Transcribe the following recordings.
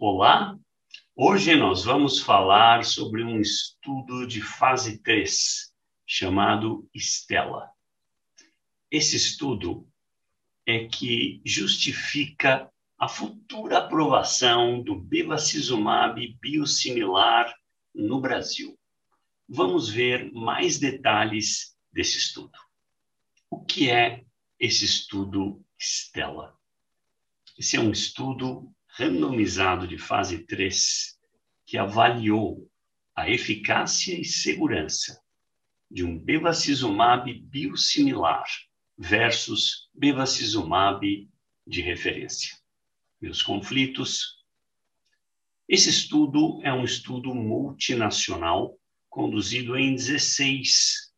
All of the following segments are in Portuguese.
Olá, hoje nós vamos falar sobre um estudo de fase 3, chamado STELA. Esse estudo é que justifica a futura aprovação do bevacizumab biosimilar no Brasil. Vamos ver mais detalhes desse estudo. O que é esse estudo STELA? Esse é um estudo randomizado de fase 3 que avaliou a eficácia e segurança de um bevacizumab biosimilar versus bevacizumab de referência e os conflitos. Esse estudo é um estudo multinacional conduzido em 16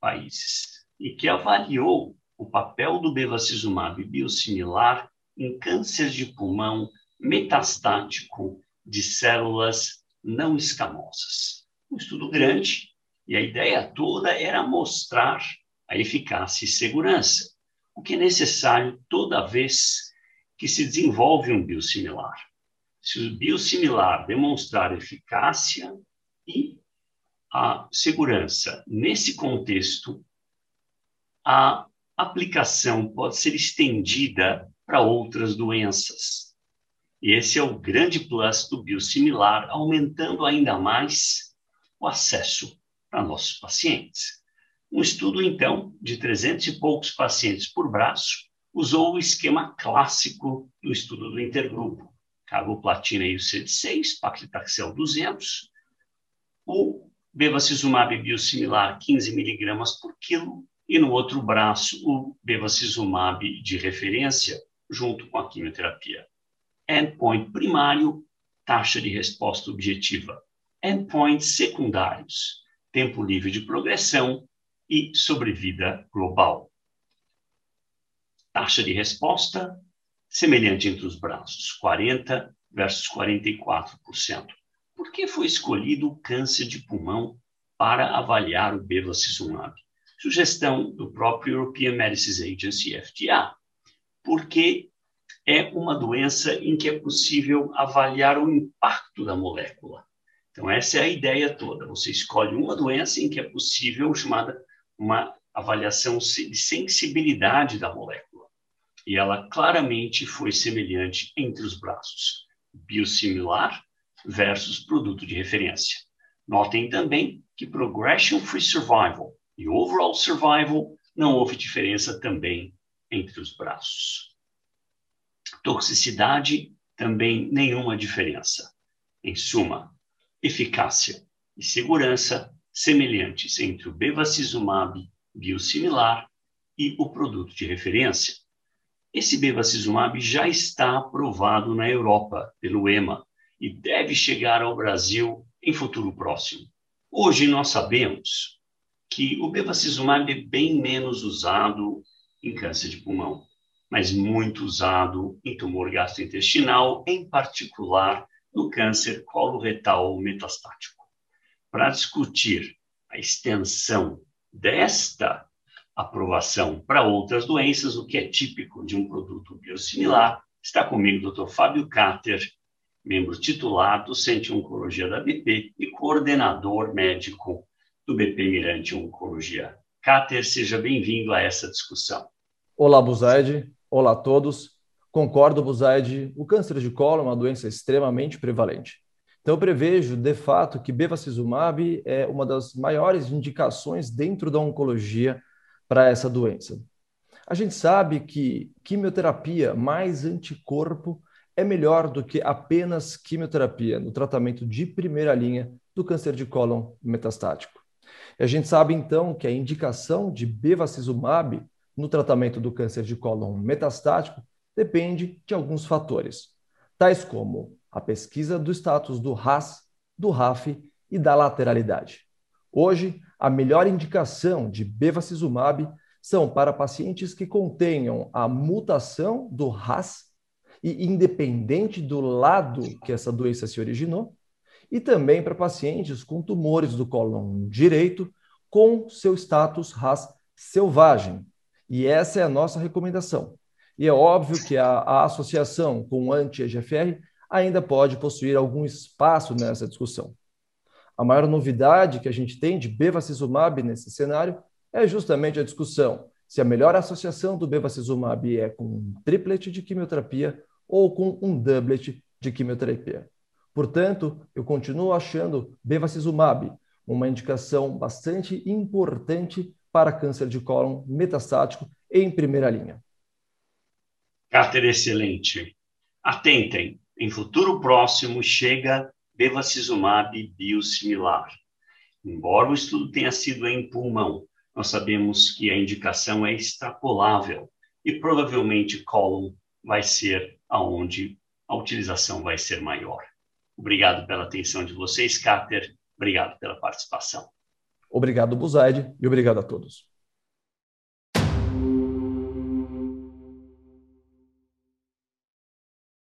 países e que avaliou o papel do bevacizumab biosimilar em câncer de pulmão metastático de células não escamosas. Um estudo grande, e a ideia toda era mostrar a eficácia e segurança, o que é necessário toda vez que se desenvolve um biosimilar. Se o biosimilar demonstrar eficácia e a segurança nesse contexto, a aplicação pode ser estendida para outras doenças. E esse é o grande plus do biosimilar, aumentando ainda mais o acesso para nossos pacientes. Um estudo, então, de 300 e poucos pacientes por braço, usou o esquema clássico do estudo do intergrupo. Carboplatina e UC6, Paclitaxel 200, o bevacizumab biosimilar 15 mg por quilo, e no outro braço o bevacizumab de referência, junto com a quimioterapia. Endpoint primário, taxa de resposta objetiva. Endpoints secundários, tempo livre de progressão e sobrevida global. Taxa de resposta, semelhante entre os braços, 40% versus 44%. Por que foi escolhido o câncer de pulmão para avaliar o bevacizumab? Sugestão do próprio European Medicines Agency, FDA, porque é uma doença em que é possível avaliar o impacto da molécula. Então, essa é a ideia toda. Você escolhe uma doença em que é possível, chamada uma avaliação de sensibilidade da molécula. E ela claramente foi semelhante entre os braços, biosimilar versus produto de referência. Notem também que progression-free survival e overall survival não houve diferença também entre os braços. Toxicidade, também nenhuma diferença. Em suma, eficácia e segurança semelhantes entre o bevacizumab biosimilar e o produto de referência. Esse bevacizumab já está aprovado na Europa pelo EMA e deve chegar ao Brasil em futuro próximo. Hoje nós sabemos que o bevacizumab é bem menos usado em câncer de pulmão, mas muito usado em tumor gastrointestinal, em particular no câncer coloretal metastático. Para discutir a extensão desta aprovação para outras doenças, o que é típico de um produto biosimilar, está comigo o Dr. Fábio Kater, membro titular do Centro de Oncologia da BP e coordenador médico do BP Mirante Oncologia. Kater, seja bem-vindo a essa discussão. Olá, Buzaide. Olá a todos. Concordo, Buzaide, o câncer de colo é uma doença extremamente prevalente. Então, eu prevejo, de fato, que bevacizumab é uma das maiores indicações dentro da oncologia para essa doença. A gente sabe que quimioterapia mais anticorpo é melhor do que apenas quimioterapia no tratamento de primeira linha do câncer de cólon metastático. E a gente sabe, então, que a indicação de bevacizumab no tratamento do câncer de cólon metastático depende de alguns fatores, tais como a pesquisa do status do RAS, do RAF e da lateralidade. Hoje, a melhor indicação de bevacizumab são para pacientes que contenham a mutação do RAS e independente do lado que essa doença se originou, e também para pacientes com tumores do cólon direito com seu status RAS selvagem. E essa é a nossa recomendação. E é óbvio que a associação com o anti-EGFR ainda pode possuir algum espaço nessa discussão. A maior novidade que a gente tem de bevacizumab nesse cenário é justamente a discussão se a melhor associação do bevacizumab é com um triplete de quimioterapia ou com um doublet de quimioterapia. Portanto, eu continuo achando bevacizumab uma indicação bastante importante para câncer de cólon metastático em primeira linha. Kater, excelente. Atentem, em futuro próximo chega bevacizumab biosimilar. Embora o estudo tenha sido em pulmão, nós sabemos que a indicação é extrapolável e provavelmente cólon vai ser aonde a utilização vai ser maior. Obrigado pela atenção de vocês, Kater. Obrigado pela participação. Obrigado, Buzaide, e obrigado a todos.